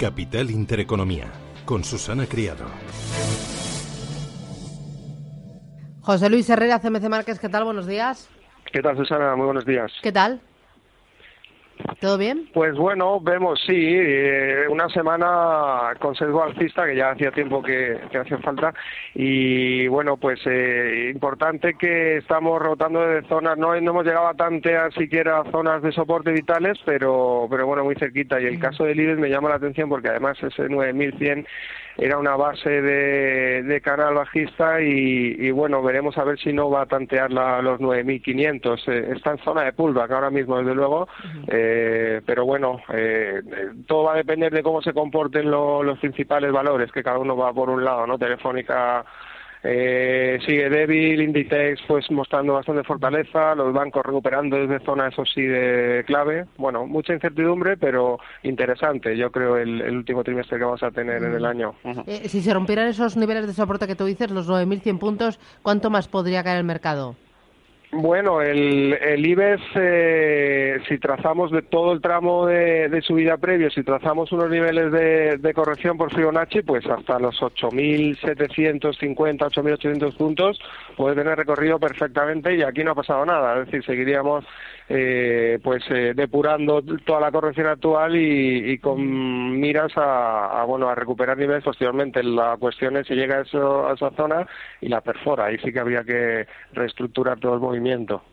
Capital Intereconomía, con Susana Criado. José Luis Herrera, CMC Márquez, ¿qué tal? Buenos días. ¿Qué tal, Susana? Muy buenos días. ¿Qué tal? ¿Todo bien? Pues bueno, vemos, sí, una semana con sesgo alcista que ya hacía tiempo que hacía falta, y bueno, pues importante que estamos rotando de zonas, no hemos llegado a tantear siquiera zonas de soporte vitales, pero bueno, muy cerquita, y el caso del IBEX me llama la atención porque además ese 9100 era una base de canal bajista y bueno, veremos a ver si no va a tantear los 9500, está en zona de pullback ahora mismo desde luego, pero bueno, todo va a depender de cómo se comporten los principales valores, que cada uno va por un lado, ¿no? Telefónica sigue débil, Inditex pues mostrando bastante fortaleza, los bancos recuperando desde zona, eso sí, de clave. Bueno, mucha incertidumbre, pero interesante, yo creo, el último trimestre que vamos a tener en el año. Si se rompieran esos niveles de soporte que tú dices, los 9100 puntos, ¿cuánto más podría caer el mercado? Bueno, el IBEX, si trazamos de todo el tramo de subida previo, si trazamos unos niveles de corrección por Fibonacci, pues hasta los 8.750, 8.800 puntos puede tener recorrido perfectamente, y aquí no ha pasado nada. Es decir, seguiríamos depurando toda la corrección actual y con miras a recuperar niveles posteriormente. La cuestión es si llega a esa zona y la perfora. Ahí sí que habría que reestructurar todo el movimiento.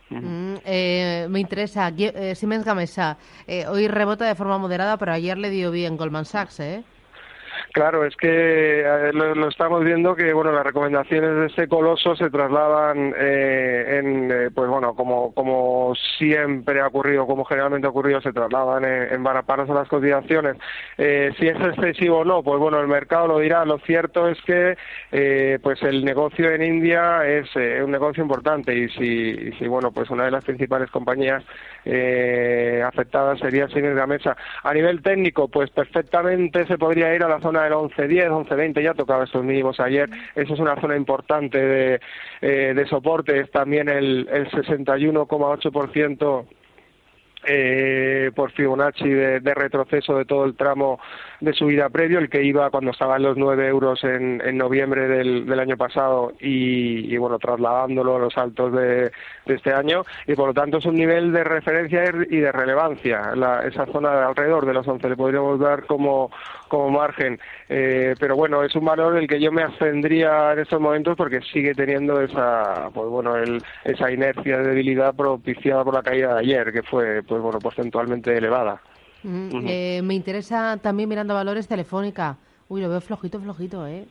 Me interesa, Siemens Gamesa, hoy rebota de forma moderada, pero ayer le dio bien Goldman Sachs, ¿eh? Claro, es que lo estamos viendo que bueno, las recomendaciones de este coloso se trasladan como siempre ha ocurrido, como generalmente ha ocurrido, se trasladan en varaparos a las cotizaciones. Si es excesivo o no, pues bueno, el mercado lo dirá. Lo cierto es que el negocio en India es un negocio importante, y una de las principales compañías afectadas sería Siemens Gamesa. A nivel técnico, pues perfectamente se podría ir a la zona del 11.10, 11.20, ya tocaba esos mínimos ayer. Eso es una zona importante de soporte. Es también el 61,8% por Fibonacci de retroceso de todo el tramo de subida previo, el que iba cuando estaban los 9 euros en noviembre del año pasado, y trasladándolo a los altos de este año, y por lo tanto es un nivel de referencia y de relevancia. Esa zona de alrededor de los 11 le podríamos dar como margen, pero bueno, es un valor del que yo me abstendría en estos momentos porque sigue teniendo esa inercia de debilidad propiciada por la caída de ayer, que fue porcentualmente elevada. Me interesa también, mirando valores, Telefónica. Uy, lo veo flojito, ¿eh?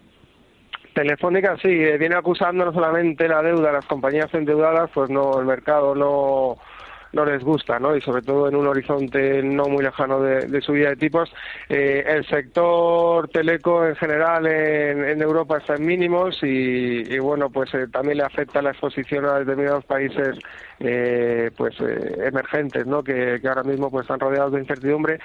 Telefónica sí, viene acusando no solamente la deuda, las compañías endeudadas, pues no, el mercado no les gusta, ¿no? Y sobre todo en un horizonte no muy lejano de subida de tipos. El sector teleco en general en Europa está en mínimos y también le afecta la exposición a determinados países emergentes, ¿no? Que ahora mismo pues están rodeados de incertidumbre.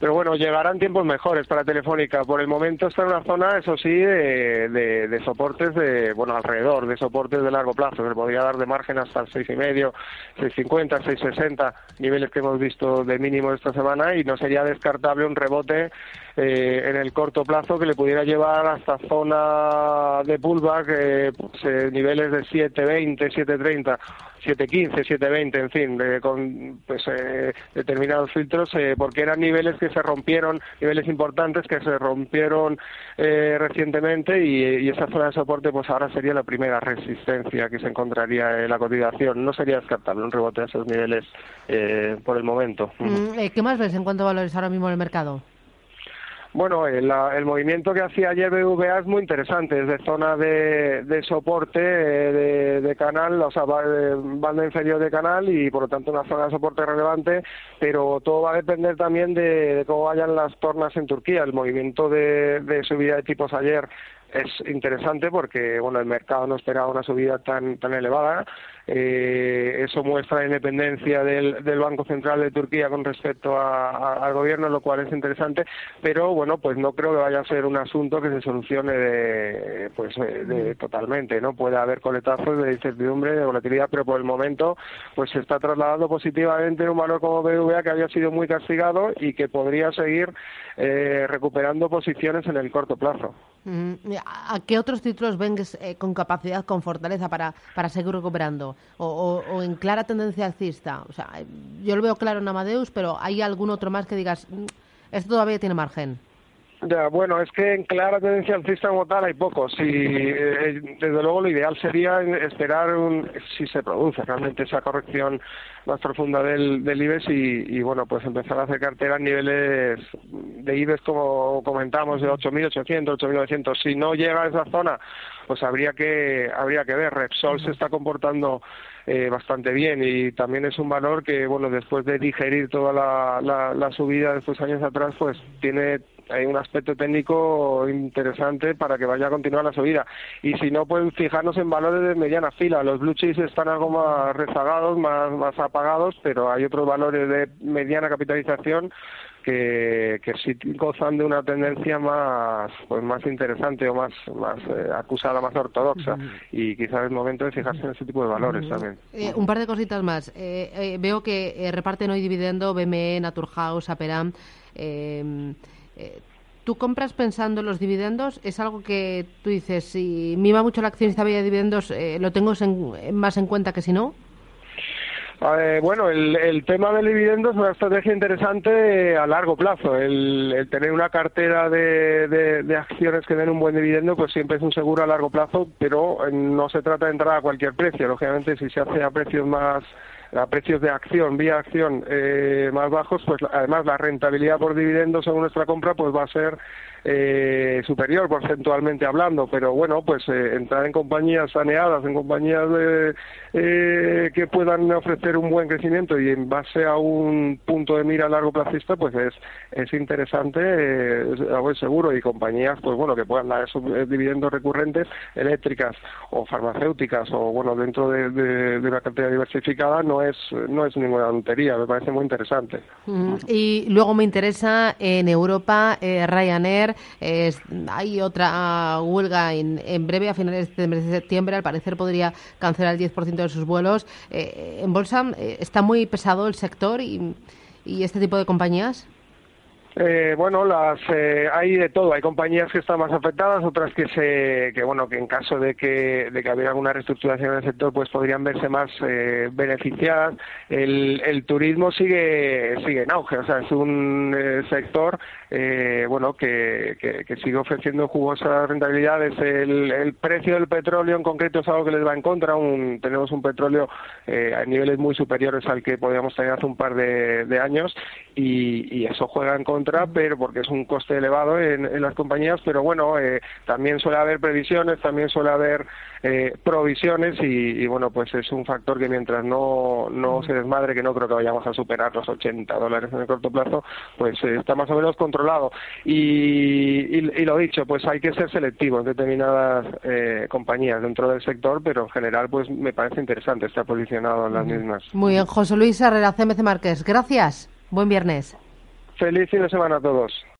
Pero bueno, llegarán tiempos mejores para Telefónica. Por el momento está en una zona, eso sí, de soportes alrededor de soportes de largo plazo. Se podría dar de margen hasta el 6,5, 6,50, 6,60, niveles que hemos visto de mínimo esta semana, y no sería descartable un rebote en el corto plazo que le pudiera llevar hasta zona de pullback, niveles de 7,20, 7,30, 7,15, 7,20, en fin, con determinados filtros, porque eran niveles que se rompieron, niveles importantes que se rompieron recientemente, y esa zona de soporte pues ahora sería la primera resistencia que se encontraría en la cotización. No sería descartable un rebote a esos niveles por el momento. ¿Qué más ves en cuanto a valores ahora mismo en el mercado? Bueno, el movimiento que hacía ayer BVA es muy interesante, desde zona de soporte de canal, o sea, banda inferior de canal, y por lo tanto una zona de soporte relevante, pero todo va a depender también de cómo vayan las tornas en Turquía. El movimiento de subida de tipos ayer es interesante porque, bueno, el mercado no esperaba una subida tan elevada, Eso muestra la independencia del Banco Central de Turquía con respecto al gobierno, lo cual es interesante, pero bueno, pues no creo que vaya a ser un asunto que se solucione totalmente, ¿no? Puede haber coletazos de incertidumbre, de volatilidad, pero por el momento pues se está trasladando positivamente un valor como BVA, que había sido muy castigado y que podría seguir recuperando posiciones en el corto plazo. ¿A qué otros títulos ven con capacidad, con fortaleza para seguir recuperando? ¿O en clara tendencia alcista? O sea, yo lo veo claro en Amadeus, pero ¿hay algún otro más que digas, esto todavía tiene margen? Ya, bueno, es que en clara tendencia alcista como tal hay pocos y desde luego lo ideal sería esperar, si se produce realmente esa corrección más profunda del IBEX y bueno, pues empezar a hacer cartera en niveles de IBEX como comentamos, de 8.800, 8.900. Si no llega a esa zona, pues habría que ver. Repsol se está comportando bastante bien y también es un valor que, bueno, después de digerir toda la subida de estos años atrás, pues hay un aspecto técnico interesante para que vaya a continuar la subida. Y si no, pues fijarnos en valores de mediana fila. Los blue chips están algo más rezagados, más apagados, pero hay otros valores de mediana capitalización que sí gozan de una tendencia más interesante o más acusada, más ortodoxa. Y quizás es momento de fijarse en ese tipo de valores también. Un par de cositas más. Veo que reparten hoy dividendo BME, Naturhaus, Aperam. ¿Tú compras pensando en los dividendos? ¿Es algo que tú dices, si mima mucho la acción y está bella de dividendos, lo tengo más en cuenta que si no? Bueno, el tema del dividendo es una estrategia interesante a largo plazo. El tener una cartera de acciones que den un buen dividendo, pues siempre es un seguro a largo plazo, pero no se trata de entrar a cualquier precio. Lógicamente, si se hace a precios de acción, vía acción más bajos, pues además la rentabilidad por dividendos según nuestra compra pues va a ser superior porcentualmente hablando, pero bueno, pues entrar en compañías saneadas, en compañías que puedan ofrecer un buen crecimiento y en base a un punto de mira largo plazista, pues es interesante, a buen seguro, y compañías pues bueno que puedan dar esos dividendos recurrentes, eléctricas o farmacéuticas o bueno, dentro de una cartera diversificada, no es ninguna tontería, me parece muy interesante. Y luego me interesa en Europa, Ryanair, hay otra huelga en breve, a finales de septiembre, al parecer podría cancelar el 10% de sus vuelos. ¿En bolsa está muy pesado el sector y este tipo de compañías? Bueno, hay de todo. Hay compañías que están más afectadas, otras que en caso de que hubiera alguna reestructuración en el sector, pues podrían verse más beneficiadas. El turismo sigue en auge, o sea, es un sector que sigue ofreciendo jugosas rentabilidades. El precio del petróleo en concreto es algo que les va en contra. Tenemos un petróleo a niveles muy superiores al que podíamos tener hace un par de años y eso juega en contra, pero porque es un coste elevado en las compañías, pero bueno, también suele haber previsiones, también suele haber provisiones y bueno, pues es un factor que mientras no se desmadre, que no creo que vayamos a superar los $80 en el corto plazo, pues está más o menos controlado y lo dicho, pues hay que ser selectivo en determinadas compañías dentro del sector, pero en general pues me parece interesante estar posicionado en las mismas. Muy bien, José Luis Herrera, CMC Márquez, gracias, buen viernes. Feliz fin de semana a todos.